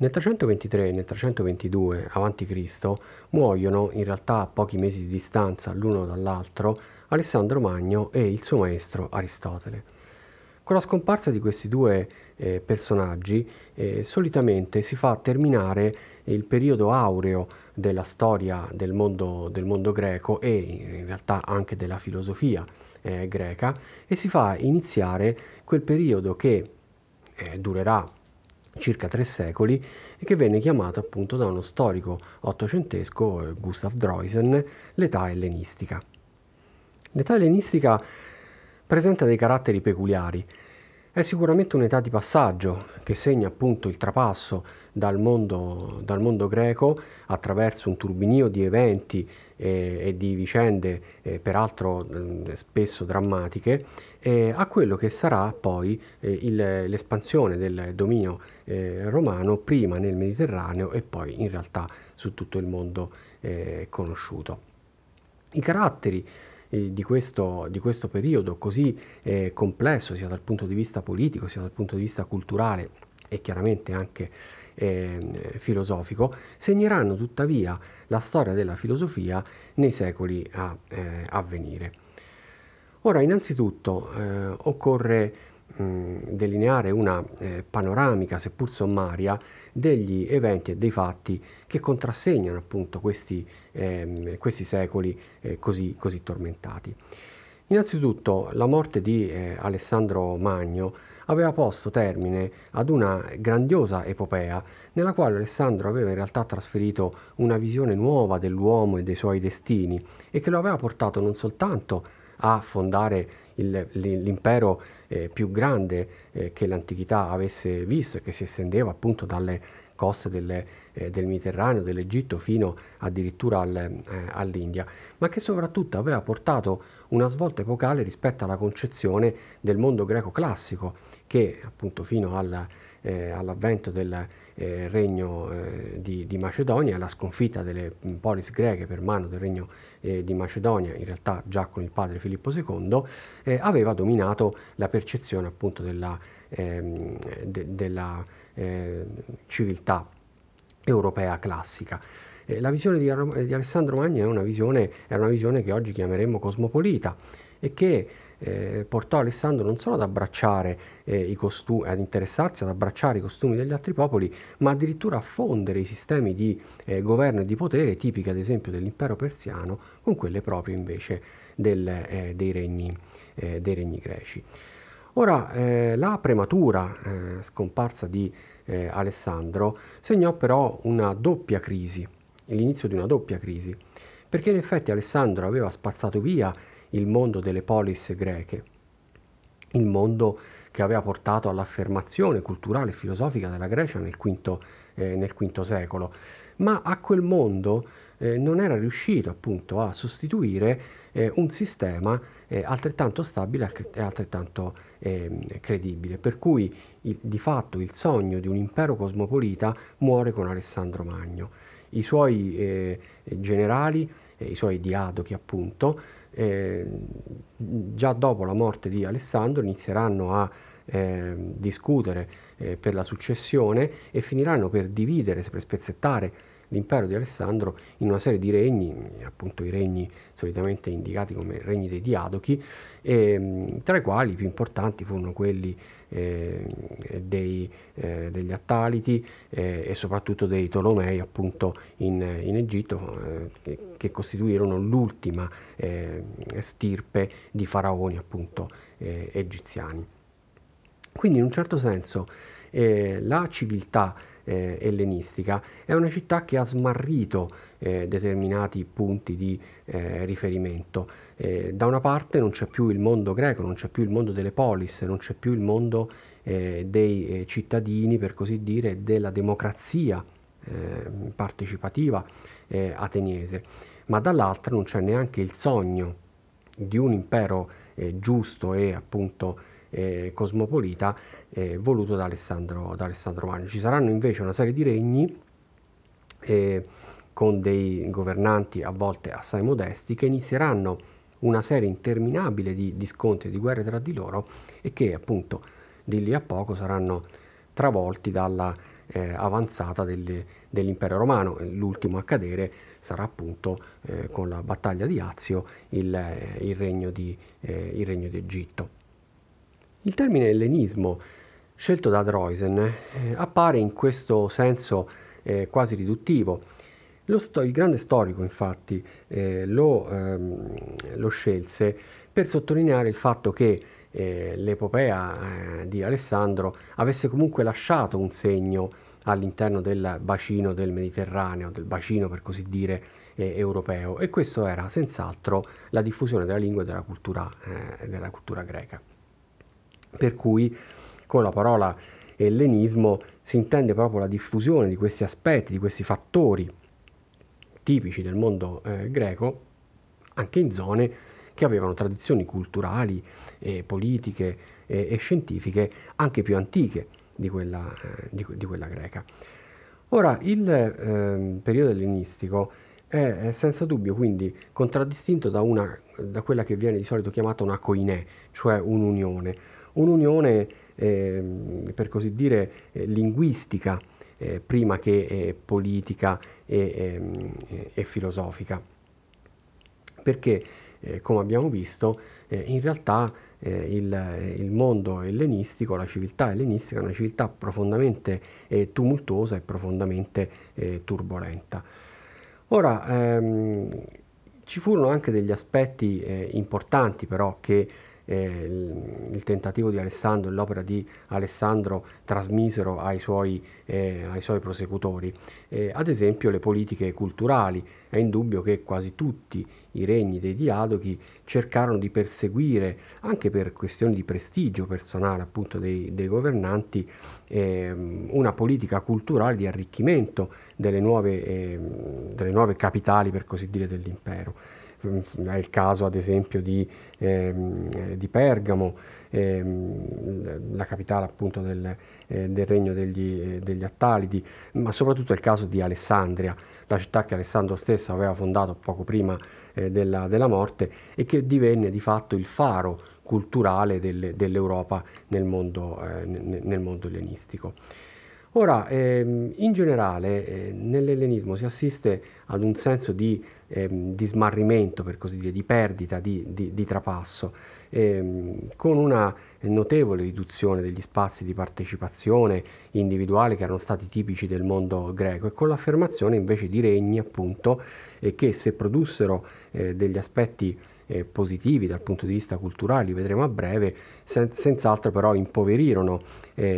Nel 323 e nel 322 a.C. muoiono, in realtà a pochi mesi di distanza l'uno dall'altro, Alessandro Magno e il suo maestro Aristotele. Con la scomparsa di questi due personaggi solitamente si fa terminare il periodo aureo della storia del mondo greco e in realtà anche della filosofia greca, e si fa iniziare quel periodo che durerà circa 3 secoli e che venne chiamato appunto da uno storico ottocentesco, Gustav Droysen, l'età ellenistica. L'età ellenistica presenta dei caratteri peculiari. È sicuramente un'età di passaggio che segna appunto il trapasso dal mondo greco attraverso un turbinio di eventi e di vicende peraltro spesso drammatiche a quello che sarà poi l'espansione del dominio romano prima nel Mediterraneo e poi in realtà su tutto il mondo conosciuto. I caratteri di questo periodo così complesso sia dal punto di vista politico sia dal punto di vista culturale e chiaramente anche filosofico segneranno tuttavia la storia della filosofia nei secoli a venire. Ora innanzitutto occorre delineare una panoramica seppur sommaria degli eventi e dei fatti che contrassegnano appunto questi secoli così tormentati. Innanzitutto la morte di Alessandro Magno aveva posto termine ad una grandiosa epopea nella quale Alessandro aveva in realtà trasferito una visione nuova dell'uomo e dei suoi destini e che lo aveva portato non soltanto a fondare l'impero più grande che l'antichità avesse visto e che si estendeva appunto dalle coste del Mediterraneo, dell'Egitto fino addirittura all'India, ma che soprattutto aveva portato una svolta epocale rispetto alla concezione del mondo greco classico che appunto fino all'avvento del regno di Macedonia, alla sconfitta delle polis greche per mano del regno di Macedonia, in realtà già con il padre Filippo II, aveva dominato la percezione appunto della civiltà europea classica. La visione di Alessandro Magno era una visione che oggi chiameremmo cosmopolita e che portò Alessandro non solo ad interessarsi ad abbracciare i costumi degli altri popoli, ma addirittura a fondere i sistemi di governo e di potere tipiche ad esempio dell'impero persiano con quelle proprie invece dei regni greci. Ora la prematura scomparsa di Alessandro segnò però l'inizio di una doppia crisi, perché in effetti Alessandro aveva spazzato via il mondo delle polis greche, il mondo che aveva portato all'affermazione culturale e filosofica della Grecia nel V secolo, ma a quel mondo non era riuscito appunto a sostituire un sistema altrettanto stabile e altrettanto credibile, per cui di fatto il sogno di un impero cosmopolita muore con Alessandro Magno. I suoi generali, i suoi diadochi appunto, già dopo la morte di Alessandro inizieranno a discutere per la successione e finiranno per dividere, per spezzettare l'impero di Alessandro in una serie di regni, appunto i regni solitamente indicati come regni dei diadochi, tra i quali i più importanti furono quelli degli Attaliti e soprattutto dei Tolomei appunto in Egitto, che costituirono l'ultima stirpe di faraoni appunto egiziani. Quindi in un certo senso la civiltà ellenistica è una città che ha smarrito determinati punti di riferimento. Da una parte non c'è più il mondo greco, non c'è più il mondo delle polis, non c'è più il mondo dei cittadini, per così dire, della democrazia partecipativa ateniese, ma dall'altra non c'è neanche il sogno di un impero giusto e appunto cosmopolita voluto da Alessandro Magno. Ci saranno invece una serie di regni con dei governanti a volte assai modesti che inizieranno una serie interminabile di scontri e di guerre tra di loro e che appunto di lì a poco saranno travolti dalla avanzata dell'impero romano. L'ultimo a cadere sarà appunto con la battaglia di Azio il regno d'Egitto. Il termine ellenismo, scelto da Droysen, appare in questo senso quasi riduttivo. Il grande storico infatti lo scelse per sottolineare il fatto che l'epopea di Alessandro avesse comunque lasciato un segno all'interno del bacino del Mediterraneo, del bacino per così dire europeo, e questo era senz'altro la diffusione della lingua e della cultura greca. Per cui con la parola ellenismo si intende proprio la diffusione di questi aspetti, di questi fattori tipici del mondo greco, anche in zone che avevano tradizioni culturali, politiche e scientifiche anche più antiche di quella greca. Ora, il periodo ellenistico è senza dubbio quindi contraddistinto da quella che viene di solito chiamata una koinè, cioè un'unione per così dire linguistica prima che politica e filosofica, perché come abbiamo visto, in realtà il mondo ellenistico, la civiltà ellenistica è una civiltà profondamente tumultuosa e profondamente turbolenta. Ora, ci furono anche degli aspetti importanti però che il tentativo di Alessandro e l'opera di Alessandro trasmisero ai suoi prosecutori, ad esempio le politiche culturali. È indubbio che quasi tutti i regni dei diadochi cercarono di perseguire, anche per questioni di prestigio personale appunto dei governanti, una politica culturale di arricchimento delle nuove capitali per così dire dell'impero. È il caso ad esempio di Pergamo, la capitale appunto del regno degli Attalidi, ma soprattutto è il caso di Alessandria, la città che Alessandro stesso aveva fondato poco prima della morte e che divenne di fatto il faro culturale dell'Europa nel mondo ellenistico. Ora, in generale, nell'ellenismo si assiste ad un senso di smarrimento, per così dire, di perdita, di trapasso, con una notevole riduzione degli spazi di partecipazione individuale che erano stati tipici del mondo greco, e con l'affermazione invece di regni, appunto, che se produssero degli aspetti positivi dal punto di vista culturale, li vedremo a breve, senz'altro però impoverirono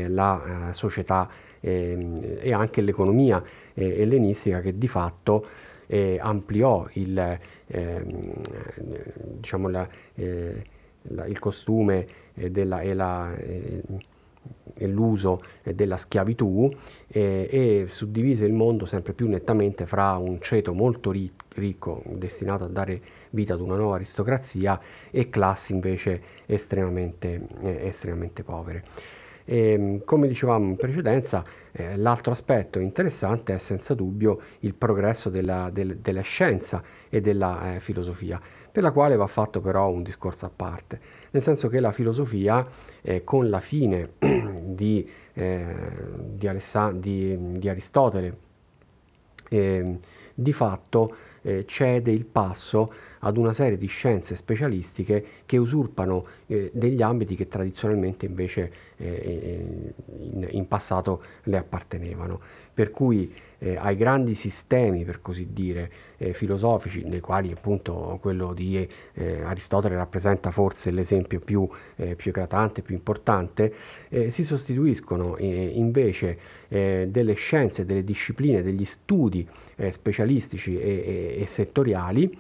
la società e anche l'economia ellenistica, che di fatto ampliò diciamo il costume e l'uso della schiavitù, e suddivise il mondo sempre più nettamente fra un ceto molto ricco destinato a dare vita ad una nuova aristocrazia e classi invece estremamente povere. Come dicevamo in precedenza, l'altro aspetto interessante è senza dubbio il progresso della scienza e della filosofia, per la quale va fatto però un discorso a parte, nel senso che la filosofia con la fine di Aristotele di fatto cede il passo ad una serie di scienze specialistiche che usurpano degli ambiti che tradizionalmente invece in passato le appartenevano. Per cui ai grandi sistemi, per così dire, filosofici, nei quali appunto quello di Aristotele rappresenta forse l'esempio più eclatante, più importante, si sostituiscono invece delle scienze, delle discipline, degli studi specialistici e settoriali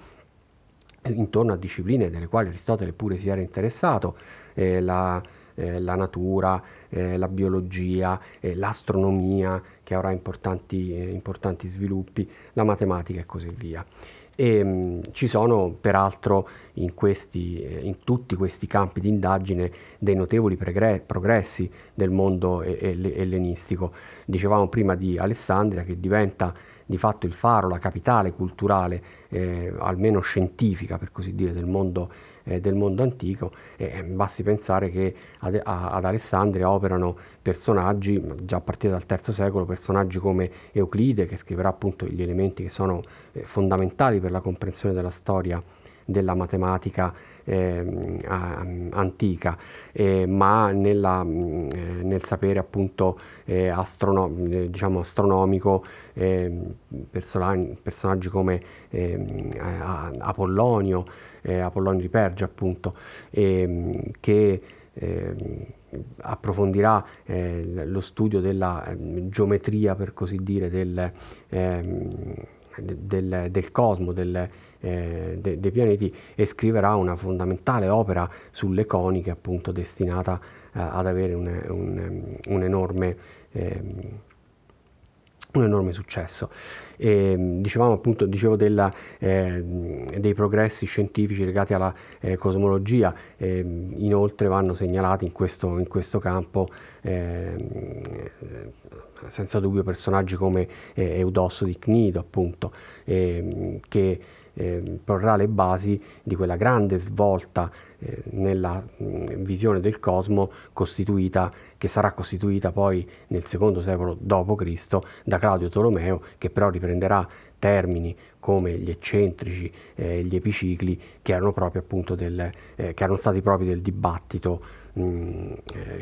intorno a discipline delle quali Aristotele pure si era interessato, la natura, la biologia, l'astronomia, che avrà importanti sviluppi, la matematica e così via. Ci sono peraltro in tutti questi campi di indagine dei notevoli progressi del mondo ellenistico. Dicevamo prima di Alessandria, che diventa di fatto il faro, la capitale culturale, almeno scientifica per così dire, del mondo antico. Basti pensare che ad Alessandria operano personaggi, già a partire dal III secolo, personaggi come Euclide, che scriverà appunto gli elementi che sono fondamentali per la comprensione della storia della matematica antica, ma nel sapere appunto astronomico, personaggi come Apollonio di Perge appunto, che approfondirà lo studio della geometria per così dire del cosmo, dei pianeti, e scriverà una fondamentale opera sulle coniche appunto, destinata ad avere un enorme successo. Dicevo dei progressi scientifici legati alla cosmologia. Inoltre vanno segnalati in questo campo senza dubbio personaggi come Eudosso di Cnido appunto, che porrà le basi di quella grande svolta nella visione del cosmo che sarà costituita poi nel secondo secolo d.C. da Claudio Tolomeo, che però riprenderà termini come gli eccentrici, gli epicicli, che erano proprio appunto che erano stati propri del dibattito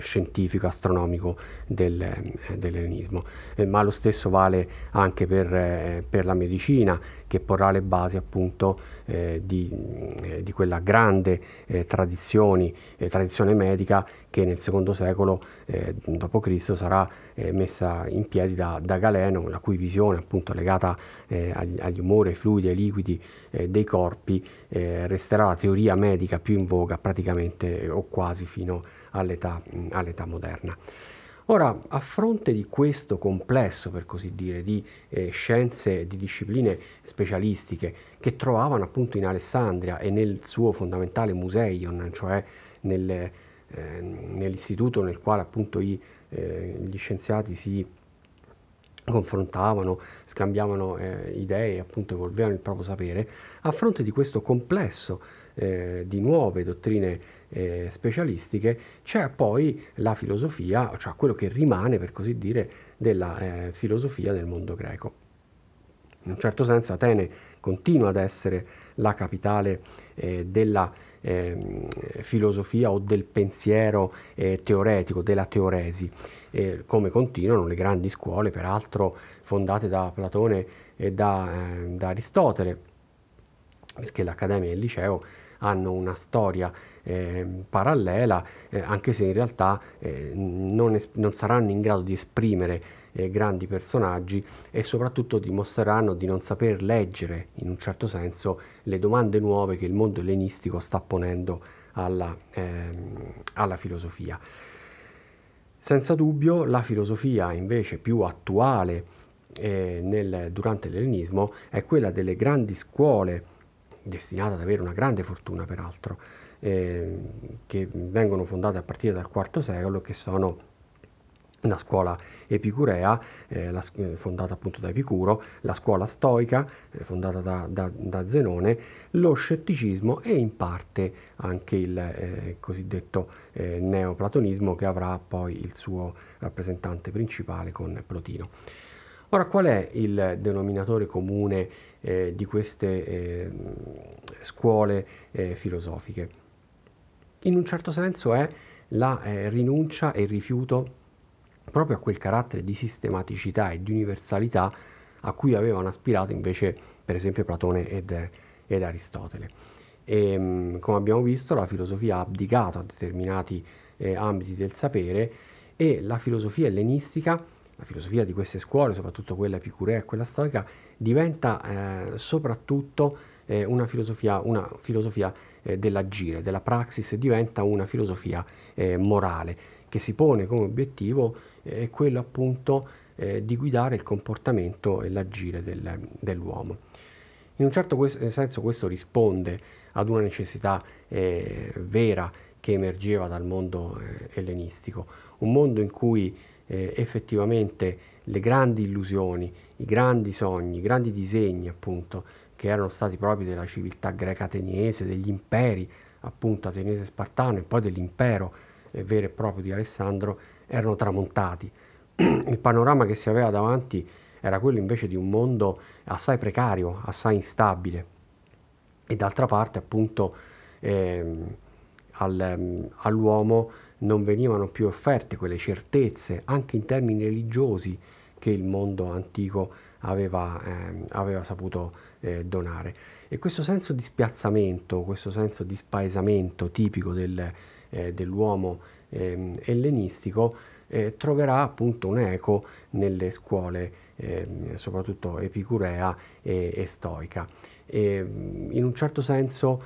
scientifico astronomico dell'ellenismo. Ma lo stesso vale anche per la medicina, che porrà le basi appunto di quella grande tradizione medica che nel secondo secolo d.C. sarà messa in piedi da Galeno, la cui visione appunto legata agli umori, ai fluidi, ai liquidi dei corpi resterà la teoria medica più in voga praticamente o quasi fino all'età moderna. Ora, a fronte di questo complesso, per così dire, di scienze, di discipline specialistiche che trovavano appunto in Alessandria e nel suo fondamentale museion, cioè nell'istituto nel quale appunto gli scienziati si confrontavano, scambiavano idee, appunto evolvevano il proprio sapere, a fronte di questo complesso di nuove dottrine specialistiche c'è poi la filosofia, cioè quello che rimane per così dire della filosofia del mondo greco. In un certo senso Atene continua ad essere la capitale della filosofia o del pensiero teoretico, della teoresi, come continuano le grandi scuole peraltro fondate da Platone e da Aristotele, perché l'Accademia e il Liceo hanno una storia parallela, anche se in realtà non saranno in grado di esprimere grandi personaggi, e soprattutto dimostreranno di non saper leggere in un certo senso le domande nuove che il mondo ellenistico sta ponendo alla filosofia. Senza dubbio la filosofia invece più attuale durante l'ellenismo è quella delle grandi scuole, destinata ad avere una grande fortuna peraltro, che vengono fondate a partire dal IV secolo, che sono la scuola epicurea, fondata appunto da Epicuro, la scuola stoica, fondata da Zenone, lo scetticismo e in parte anche il cosiddetto neoplatonismo, che avrà poi il suo rappresentante principale con Plotino. Ora, qual è il denominatore comune di queste scuole filosofiche? In un certo senso è la rinuncia e il rifiuto proprio a quel carattere di sistematicità e di universalità a cui avevano aspirato invece per esempio Platone ed Aristotele. Come abbiamo visto, la filosofia ha abdicato a determinati ambiti del sapere, e la filosofia ellenistica, la filosofia di queste scuole, soprattutto quella epicurea e quella stoica, diventa soprattutto una filosofia dell'agire, della praxis, diventa una filosofia morale, che si pone come obiettivo quello appunto di guidare il comportamento e l'agire dell'uomo. In un certo senso questo risponde ad una necessità vera che emergeva dal mondo ellenistico, un mondo in cui effettivamente le grandi illusioni, i grandi sogni, i grandi disegni appunto che erano stati propri della civiltà greca ateniese, degli imperi appunto ateniese spartano e poi dell'impero vero e proprio di Alessandro erano tramontati. Il panorama che si aveva davanti era quello invece di un mondo assai precario, assai instabile e d'altra parte appunto all'uomo non venivano più offerte quelle certezze anche in termini religiosi che il mondo antico aveva saputo donare. E questo senso di spiazzamento, questo senso di spaesamento tipico dell'uomo ellenistico troverà appunto un'eco nelle scuole soprattutto epicurea e stoica. E, in un certo senso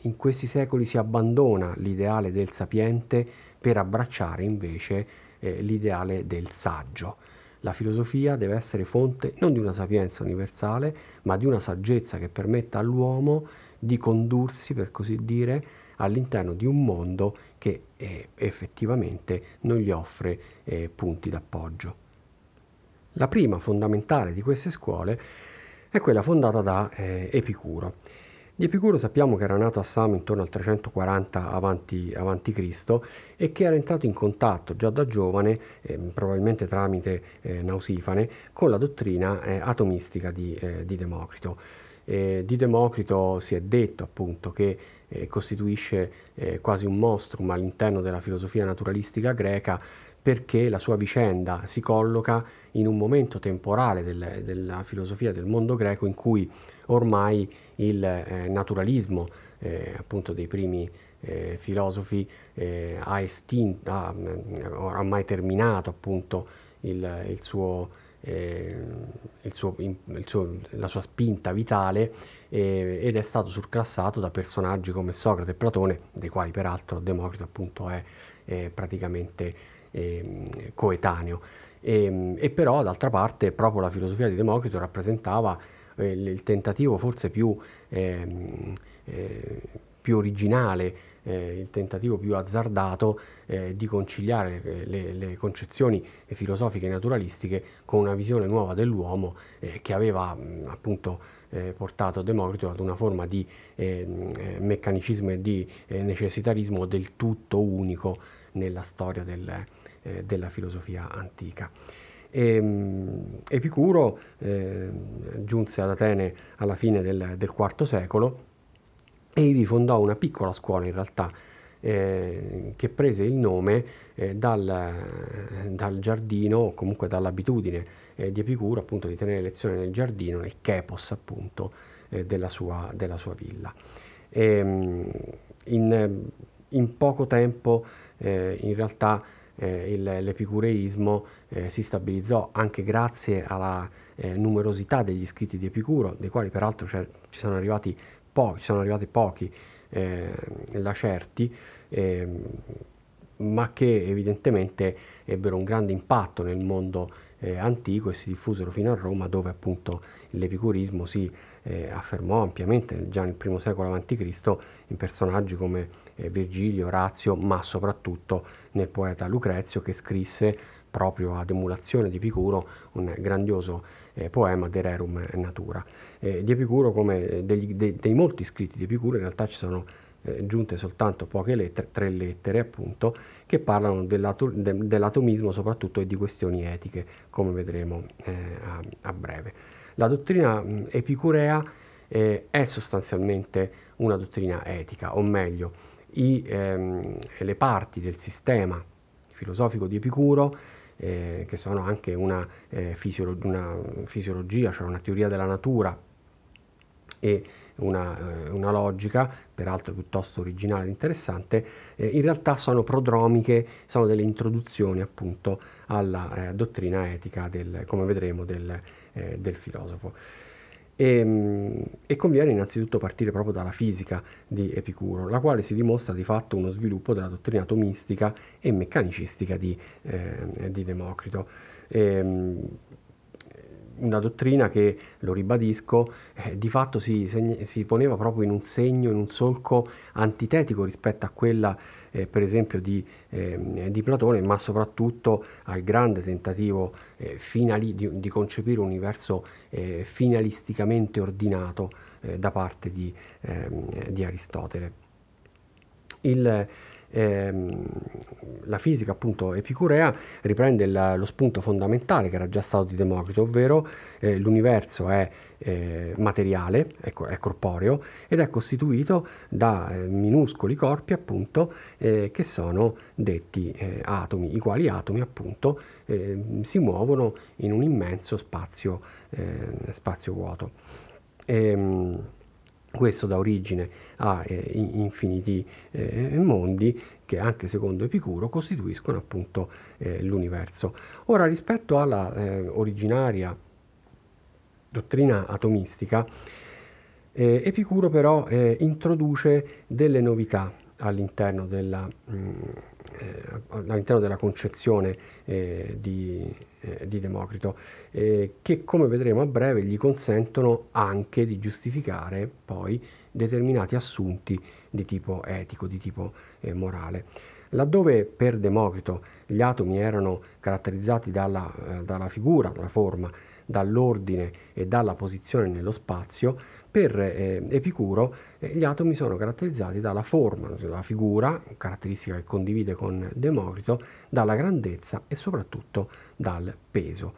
in questi secoli si abbandona l'ideale del sapiente per abbracciare invece l'ideale del saggio. La filosofia deve essere fonte non di una sapienza universale, ma di una saggezza che permetta all'uomo di condursi, per così dire, all'interno di un mondo che effettivamente non gli offre punti d'appoggio. La prima fondamentale di queste scuole è quella fondata da Epicuro. Di Epicuro sappiamo che era nato a Samo intorno al 340 a.C. e che era entrato in contatto già da giovane, probabilmente tramite Nausifane, con la dottrina atomistica di Democrito. Di Democrito si è detto appunto che costituisce quasi un mostrum all'interno della filosofia naturalistica greca, perché la sua vicenda si colloca in un momento temporale della filosofia del mondo greco in cui ormai il naturalismo appunto dei primi filosofi ha ormai terminato appunto la sua spinta vitale ed è stato surclassato da personaggi come Socrate e Platone, dei quali peraltro Democrito appunto è praticamente coetaneo. E però d'altra parte proprio la filosofia di Democrito rappresentava il tentativo forse più originale, il tentativo più azzardato di conciliare le concezioni filosofiche e naturalistiche con una visione nuova dell'uomo che aveva appunto portato Democrito ad una forma di meccanicismo e di necessitarismo del tutto unico nella storia della filosofia antica. Epicuro giunse ad Atene alla fine del IV secolo e ivi fondò una piccola scuola in realtà che prese il nome dal giardino o comunque dall'abitudine di Epicuro appunto di tenere lezione nel giardino, nel chepos appunto della sua villa. In poco tempo in realtà l'epicureismo si stabilizzò anche grazie alla numerosità degli scritti di Epicuro, dei quali peraltro ci sono arrivati pochi lacerti, ma che evidentemente ebbero un grande impatto nel mondo antico e si diffusero fino a Roma, dove appunto l'epicurismo si affermò ampiamente già nel primo secolo a.C. in personaggi come Virgilio, Orazio, ma soprattutto nel poeta Lucrezio, che scrisse proprio ad emulazione di Epicuro un grandioso poema De rerum natura. Di Epicuro, come dei molti scritti di Epicuro, in realtà ci sono giunte soltanto poche lettere, 3 lettere appunto, che parlano dell'atomismo soprattutto e di questioni etiche, come vedremo a breve. La dottrina epicurea è sostanzialmente una dottrina etica, o meglio, le parti del sistema filosofico di Epicuro, che sono anche una fisiologia, cioè una teoria della natura e una logica, peraltro piuttosto originale ed interessante, in realtà sono prodromiche, sono delle introduzioni appunto alla dottrina etica, come vedremo, del filosofo. E conviene innanzitutto partire proprio dalla fisica di Epicuro, la quale si dimostra di fatto uno sviluppo della dottrina atomistica e meccanicistica di Democrito. una dottrina che, lo ribadisco, di fatto si poneva proprio in un segno, in un solco antitetico rispetto a quella per esempio di Platone, ma soprattutto al grande tentativo di concepire un universo finalisticamente ordinato da parte di Aristotele. La fisica appunto epicurea riprende lo spunto fondamentale che era già stato di Democrito, ovvero l'universo è materiale, è corporeo ed è costituito da minuscoli corpi appunto che sono detti atomi, i quali atomi appunto si muovono in un immenso spazio vuoto. Questo dà origine a infiniti mondi che anche secondo Epicuro costituiscono appunto l'universo. Ora, rispetto alla originaria dottrina atomistica, Epicuro però introduce delle novità all'interno della concezione di Democrito, che, come vedremo a breve, gli consentono anche di giustificare poi determinati assunti di tipo etico, di tipo morale. Laddove per Democrito gli atomi erano caratterizzati dalla figura, dalla forma, dall'ordine e dalla posizione nello spazio, per Epicuro gli atomi sono caratterizzati dalla forma, dalla figura, caratteristica che condivide con Democrito, dalla grandezza e soprattutto dal peso.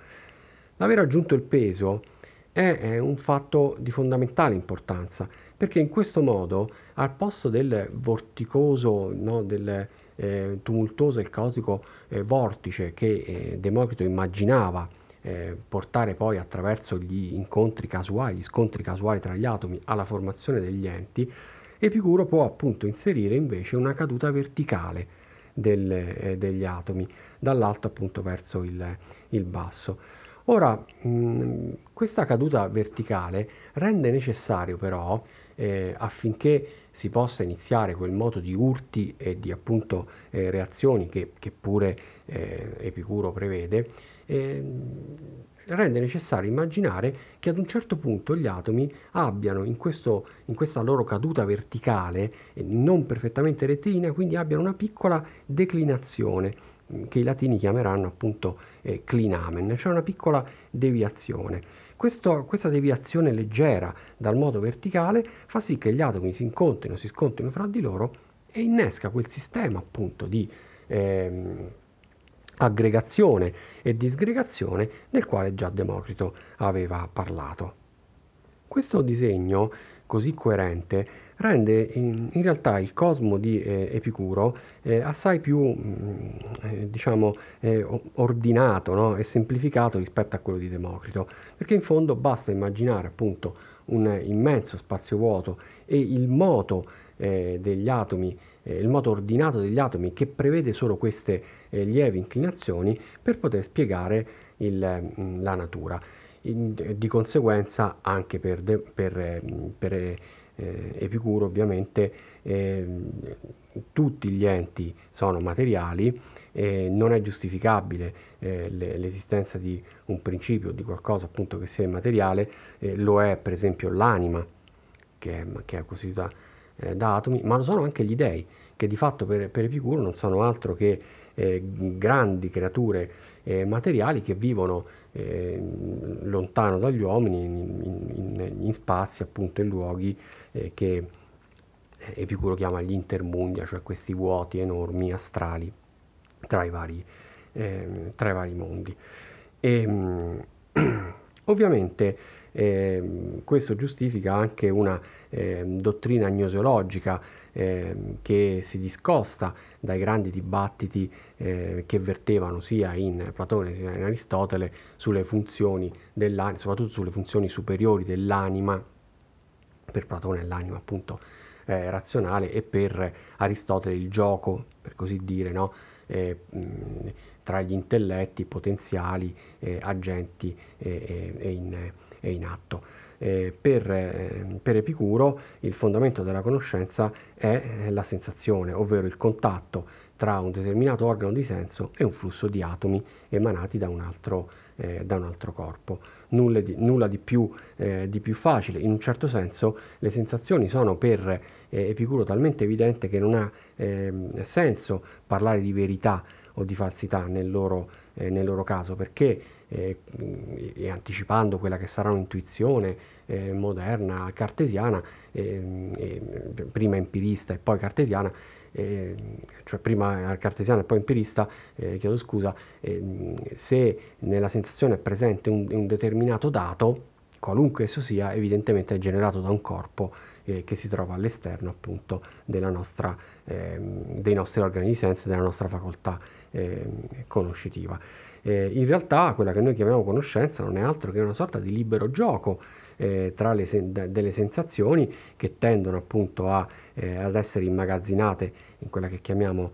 L'aver aggiunto il peso è un fatto di fondamentale importanza, perché in questo modo, al posto del vorticoso, no, del tumultuoso e caotico vortice che Democrito immaginava portare poi attraverso gli scontri casuali tra gli atomi alla formazione degli enti, Epicuro può appunto inserire invece una caduta verticale degli atomi, dall'alto appunto verso il basso. Ora, questa caduta verticale rende necessario però, affinché si possa iniziare quel moto di urti e di appunto reazioni che pure Epicuro prevede, rende necessario immaginare che ad un certo punto gli atomi abbiano in questa loro caduta verticale non perfettamente rettilinea, quindi abbiano una piccola declinazione che i latini chiameranno appunto clinamen, cioè una piccola deviazione. Questa deviazione leggera dal modo verticale fa sì che gli atomi si scontrino fra di loro e innesca quel sistema appunto di aggregazione e disgregazione del quale già Democrito aveva parlato. Questo disegno così coerente rende in realtà il cosmo di Epicuro assai più ordinato, no? E semplificato rispetto a quello di Democrito, perché in fondo basta immaginare appunto un immenso spazio vuoto e il moto ordinato degli atomi che prevede solo queste lievi inclinazioni per poter spiegare la natura. Di conseguenza anche per Epicuro ovviamente tutti gli enti sono materiali, non è giustificabile l'esistenza di un principio, di qualcosa appunto che sia immateriale, lo è per esempio l'anima che è costituita da atomi, ma lo sono anche gli dei, che di fatto per Epicuro non sono altro che grandi creature materiali che vivono lontano dagli uomini, in spazi appunto, in luoghi che Epicuro chiama gli intermundia, cioè questi vuoti enormi astrali tra i vari mondi. Ovviamente questo giustifica anche una dottrina gnoseologica che si discosta dai grandi dibattiti che vertevano sia in Platone sia in Aristotele sulle funzioni dell'anima, soprattutto sulle funzioni superiori dell'anima. Per Platone l'anima appunto razionale, e per Aristotele il gioco, per così dire, no? Tra gli intelletti potenziali, agenti e in atto. Per Epicuro il fondamento della conoscenza è la sensazione, ovvero il contatto tra un determinato organo di senso e un flusso di atomi emanati da un altro da un altro corpo. Nulla di più facile. In un certo senso le sensazioni sono per Epicuro talmente evidente che non ha senso parlare di verità o di falsità nel loro caso, perché anticipando quella che sarà un'intuizione moderna, cartesiana, prima empirista e poi cartesiana, cioè prima cartesiana e poi empirista, se nella sensazione è presente un determinato dato, qualunque esso sia, evidentemente è generato da un corpo che si trova all'esterno appunto della nostra, dei nostri organi di senso, della nostra facoltà conoscitiva. In realtà quella che noi chiamiamo conoscenza non è altro che una sorta di libero gioco tra le delle sensazioni che tendono appunto ad essere immagazzinate in quella che chiamiamo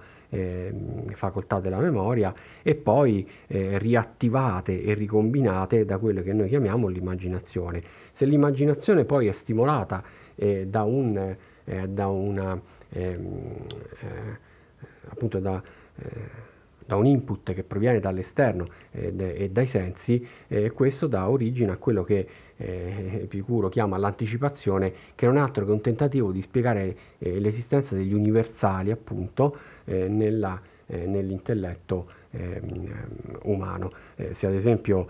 facoltà della memoria e poi riattivate e ricombinate da quello che noi chiamiamo l'immaginazione. Se l'immaginazione poi è stimolata da un input che proviene dall'esterno e dai sensi, questo dà origine a quello che Epicuro chiama l'anticipazione, che non è altro che un tentativo di spiegare l'esistenza degli universali appunto nell'intelletto umano. Se ad esempio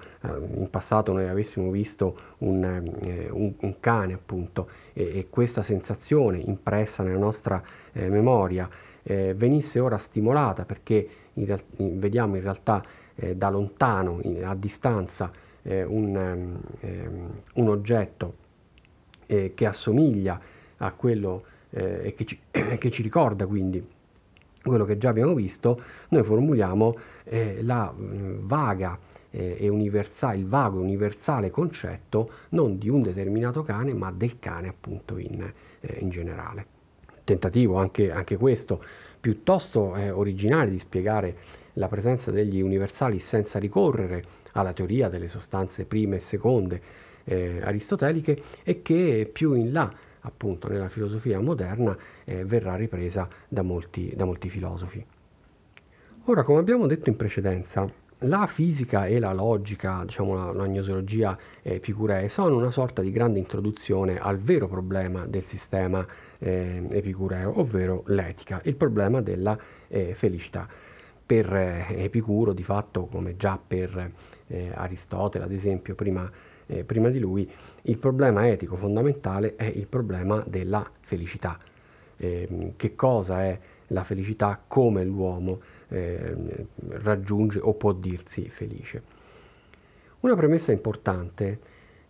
in passato noi avessimo visto un cane appunto e questa sensazione impressa nella nostra memoria venisse ora stimolata, perché vediamo in realtà da lontano, a distanza, un oggetto che assomiglia a quello e che ci ricorda quindi quello che già abbiamo visto, noi formuliamo il vago e universale concetto non di un determinato cane, ma del cane appunto in generale. Tentativo anche questo piuttosto originale di spiegare la presenza degli universali senza ricorrere alla teoria delle sostanze prime e seconde aristoteliche, e che più in là appunto nella filosofia moderna verrà ripresa da molti filosofi. Ora, come abbiamo detto in precedenza, la fisica e la logica, diciamo la gnoseologia epicurea, sono una sorta di grande introduzione al vero problema del sistema epicureo, ovvero l'etica, il problema della felicità. Per Epicuro, di fatto, come già per Aristotele, ad esempio, prima di lui, il problema etico fondamentale è il problema della felicità. Che cosa è la felicità, come l'uomo raggiunge o può dirsi felice. Una premessa importante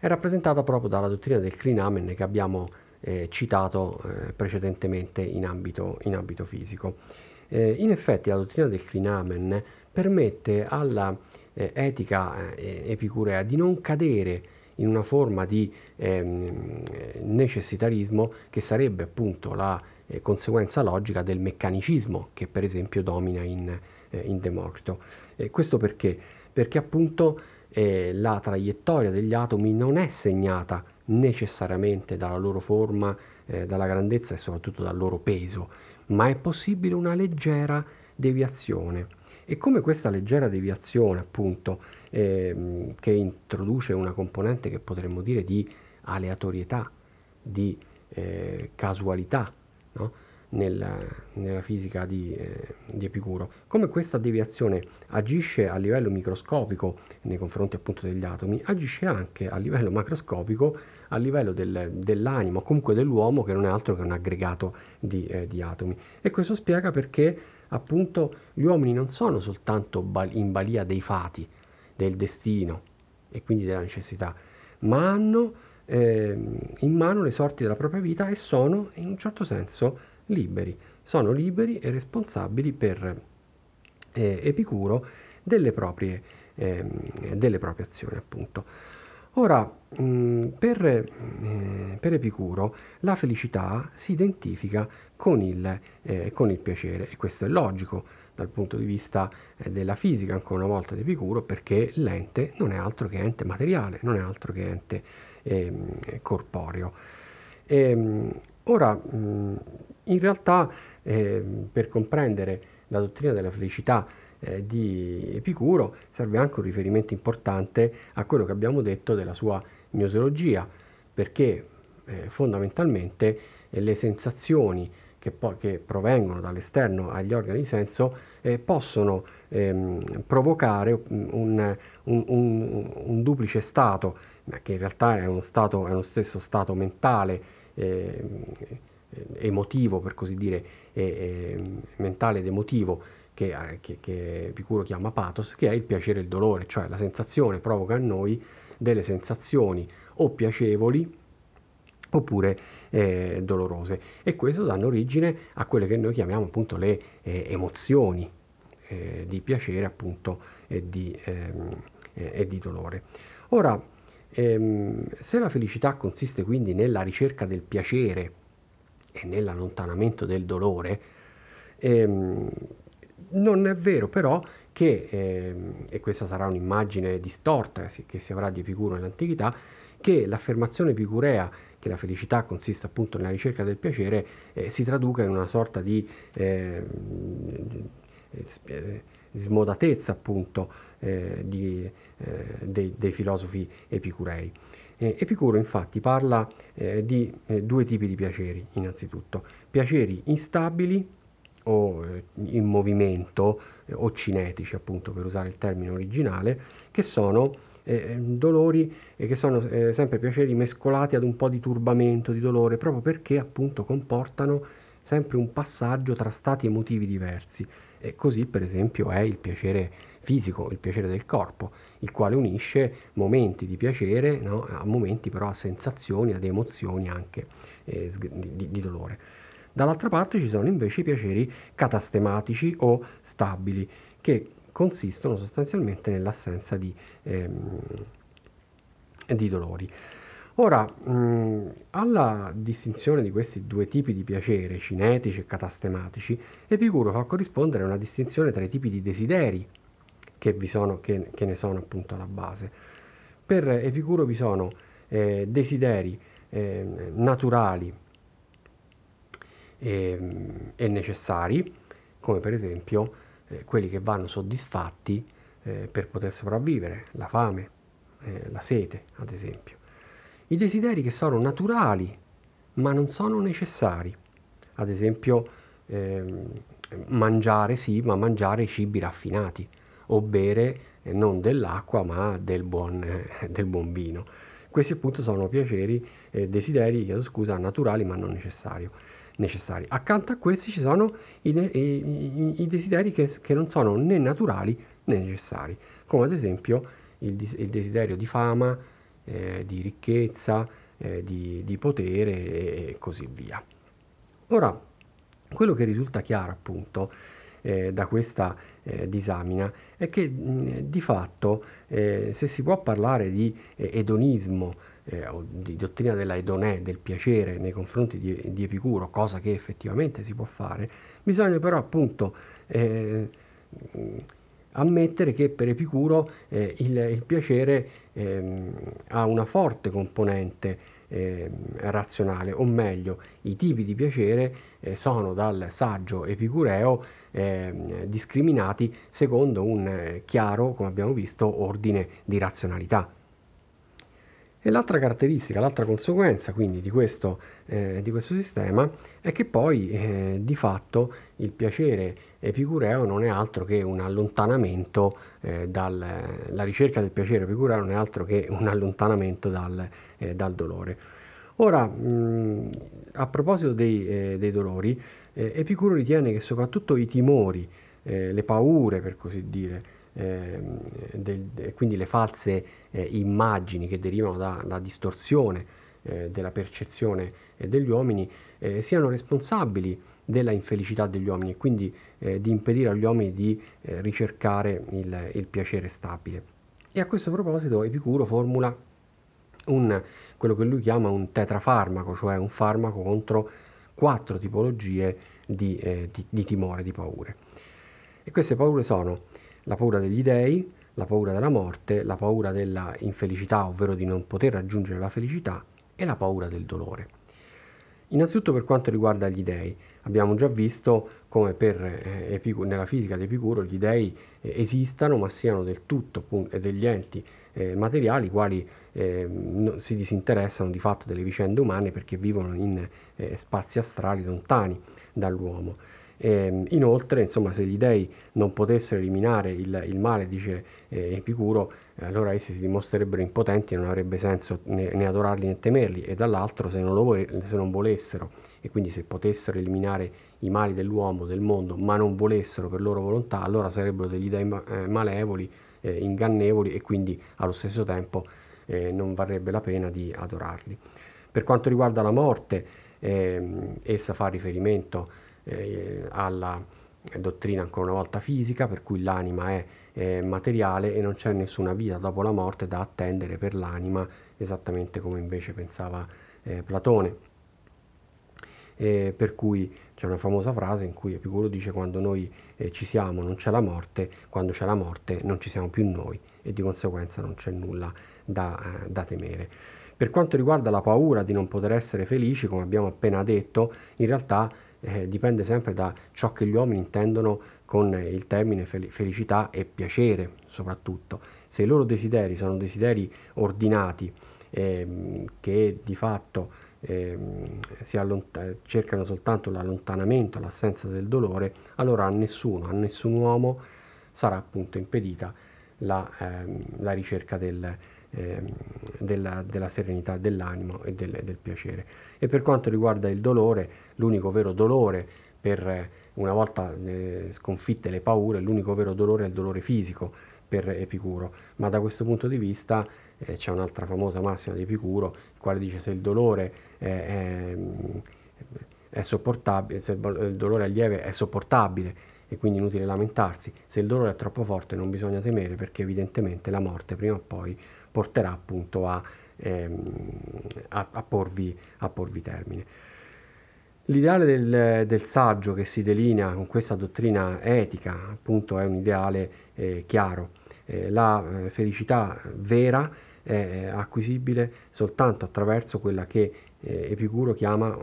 è rappresentata proprio dalla dottrina del clinamen che abbiamo citato precedentemente in ambito fisico. In effetti la dottrina del clinamen permette alla etica epicurea di non cadere in una forma di necessitarismo che sarebbe appunto la conseguenza logica del meccanicismo che per esempio domina in Democrito. Questo perché? Perché appunto la traiettoria degli atomi non è segnata necessariamente dalla loro forma, dalla grandezza e soprattutto dal loro peso, ma è possibile una leggera deviazione. E come questa leggera deviazione appunto che introduce una componente che potremmo dire di aleatorietà, di casualità, no? Nella fisica di Epicuro, come questa deviazione agisce a livello microscopico nei confronti appunto degli atomi, agisce anche a livello macroscopico, a livello dell'anima o comunque dell'uomo, che non è altro che un aggregato di atomi. E questo spiega perché appunto gli uomini non sono soltanto in balia dei fati, del destino e quindi della necessità, ma hanno in mano le sorti della propria vita e sono in un certo senso liberi. Sono liberi e responsabili per Epicuro delle proprie azioni appunto. Ora, per Epicuro la felicità si identifica con il piacere, e questo è logico dal punto di vista della fisica, ancora una volta, di Epicuro, perché l'ente non è altro che ente materiale, non è altro che ente corporeo. Ora, in realtà, per comprendere la dottrina della felicità di Epicuro, serve anche un riferimento importante a quello che abbiamo detto della sua gnoseologia, perché fondamentalmente le sensazioni che provengono dall'esterno agli organi di senso possono provocare un duplice stato, che in realtà è uno stesso stato mentale, emotivo per così dire, mentale ed emotivo, che Epicuro chiama pathos, che è il piacere e il dolore, cioè la sensazione provoca in noi delle sensazioni o piacevoli oppure dolorose, e questo danno origine a quelle che noi chiamiamo appunto le emozioni di piacere appunto e di dolore. Ora, se la felicità consiste quindi nella ricerca del piacere e nell'allontanamento del dolore, non è vero però che, e questa sarà un'immagine distorta che si avrà di Epicuro nell'antichità, che l'affermazione epicurea che la felicità consiste appunto nella ricerca del piacere si traduca in una sorta di smodatezza appunto dei filosofi epicurei. Epicuro infatti parla di due tipi di piaceri, innanzitutto piaceri instabili o in movimento o cinetici appunto, per usare il termine originale, che sono dolori che sono sempre piaceri mescolati ad un po' di turbamento, di dolore, proprio perché appunto comportano sempre un passaggio tra stati emotivi diversi. E così per esempio è il piacere fisico, il piacere del corpo, il quale unisce momenti di piacere, no, a momenti però a sensazioni, ad emozioni anche di dolore. Dall'altra parte ci sono invece i piaceri catastematici o stabili, che consistono sostanzialmente nell'assenza di dolori. Ora, alla distinzione di questi due tipi di piacere, cinetici e catastematici, Epicuro fa corrispondere una distinzione tra i tipi di desideri che ne sono appunto alla base. Per Epicuro vi sono desideri naturali e necessari, come per esempio quelli che vanno soddisfatti per poter sopravvivere, la fame, la sete ad esempio. I desideri che sono naturali ma non sono necessari, ad esempio mangiare sì, ma mangiare cibi raffinati, o bere non dell'acqua ma del buon vino. Questi appunto sono piaceri, desideri, naturali ma non necessari. Accanto a questi ci sono i desideri che non sono né naturali né necessari, come ad esempio il desiderio di fama, di ricchezza, di potere e così via. Ora, quello che risulta chiaro appunto da questa disamina è che di fatto se si può parlare di edonismo o di dottrina della edonè, del piacere nei confronti di Epicuro, cosa che effettivamente si può fare, bisogna però appunto ammettere che per Epicuro il piacere ha una forte componente razionale, o meglio i tipi di piacere sono dal saggio epicureo discriminati secondo un chiaro, come abbiamo visto, ordine di razionalità. E l'altra caratteristica, l'altra conseguenza quindi di questo sistema è che poi di fatto il piacere epicureo non è altro che un allontanamento la ricerca del piacere epicureo non è altro che un allontanamento dal dolore. Ora, a proposito dei dolori, Epicuro ritiene che soprattutto i timori, le paure per così dire, quindi le false immagini che derivano dalla distorsione della percezione degli uomini siano responsabili della infelicità degli uomini, e quindi di impedire agli uomini di ricercare il piacere stabile. E a questo proposito Epicuro formula quello che lui chiama un tetrafarmaco, cioè un farmaco contro 4 tipologie di timore, di paure. E queste paure sono la paura degli dèi, la paura della morte, la paura della infelicità, ovvero di non poter raggiungere la felicità, e la paura del dolore. Innanzitutto per quanto riguarda gli dei, abbiamo già visto come nella fisica di Epicuro gli dei esistano, ma siano del tutto degli enti materiali quali si disinteressano di fatto delle vicende umane perché vivono in spazi astrali lontani dall'uomo. Inoltre, insomma, se gli dei non potessero eliminare il male, dice Epicuro, allora essi si dimostrerebbero impotenti e non avrebbe senso né adorarli né temerli, e dall'altro se non volessero, e quindi se potessero eliminare i mali dell'uomo, del mondo, ma non volessero per loro volontà, allora sarebbero degli dei malevoli, ingannevoli, e quindi allo stesso tempo non varrebbe la pena di adorarli. Per quanto riguarda la morte, essa fa riferimento alla dottrina ancora una volta fisica, per cui l'anima è materiale e non c'è nessuna vita dopo la morte da attendere per l'anima, esattamente come invece pensava Platone. Per cui c'è una famosa frase in cui Epicuro dice: quando noi ci siamo non c'è la morte, quando c'è la morte non ci siamo più noi, e di conseguenza non c'è nulla da temere. Per quanto riguarda la paura di non poter essere felici, come abbiamo appena detto, in realtà dipende sempre da ciò che gli uomini intendono con il termine felicità e piacere soprattutto. Se i loro desideri sono desideri ordinati che di fatto cercano soltanto l'allontanamento, l'assenza del dolore, allora a nessun uomo sarà appunto impedita la ricerca della serenità dell'animo e del piacere. E per quanto riguarda il dolore, l'unico vero dolore, per una volta sconfitte le paure, l'unico vero dolore è il dolore fisico per Epicuro, ma da questo punto di vista c'è un'altra famosa massima di Epicuro, il quale dice: se il dolore è sopportabile, se il dolore è lieve è sopportabile, e quindi inutile lamentarsi; se il dolore è troppo forte non bisogna temere, perché evidentemente la morte prima o poi porterà appunto a porvi termine. L'ideale del saggio che si delinea con questa dottrina etica appunto è un ideale chiaro. La felicità vera è acquisibile soltanto attraverso quella che Epicuro chiama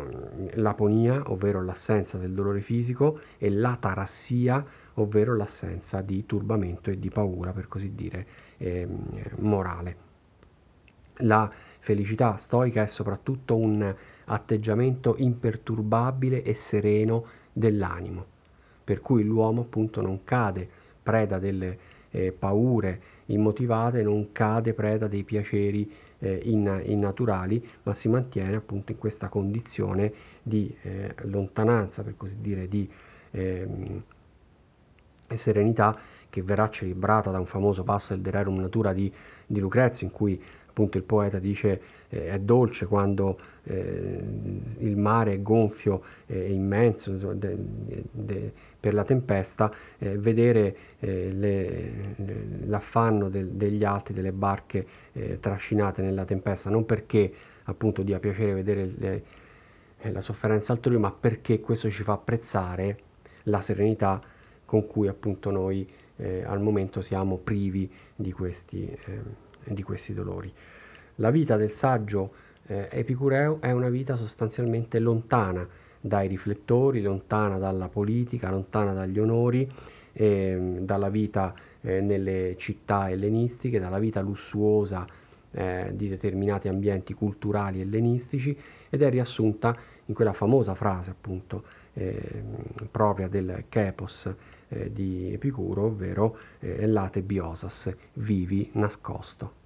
l'aponia, ovvero l'assenza del dolore fisico, e l'atarassia, ovvero l'assenza di turbamento e di paura, per così dire, morale. La felicità stoica è soprattutto un atteggiamento imperturbabile e sereno dell'animo, per cui l'uomo appunto non cade preda delle paure immotivate, non cade preda dei piaceri innaturali, ma si mantiene appunto in questa condizione di lontananza, per così dire, di serenità, che verrà celebrata da un famoso passo del De rerum natura di Lucrezio, in cui appunto il poeta dice: è dolce quando il mare è gonfio e immenso per la tempesta, vedere l'affanno degli altri, delle barche trascinate nella tempesta, non perché appunto dia piacere vedere la sofferenza altrui, ma perché questo ci fa apprezzare la serenità con cui appunto noi al momento siamo privi di questi dolori. La vita del saggio epicureo è una vita sostanzialmente lontana dai riflettori, lontana dalla politica, lontana dagli onori, dalla vita nelle città ellenistiche, dalla vita lussuosa di determinati ambienti culturali ellenistici, ed è riassunta in quella famosa frase appunto propria del Kepos di Epicuro, ovvero late biosas, vivi nascosto.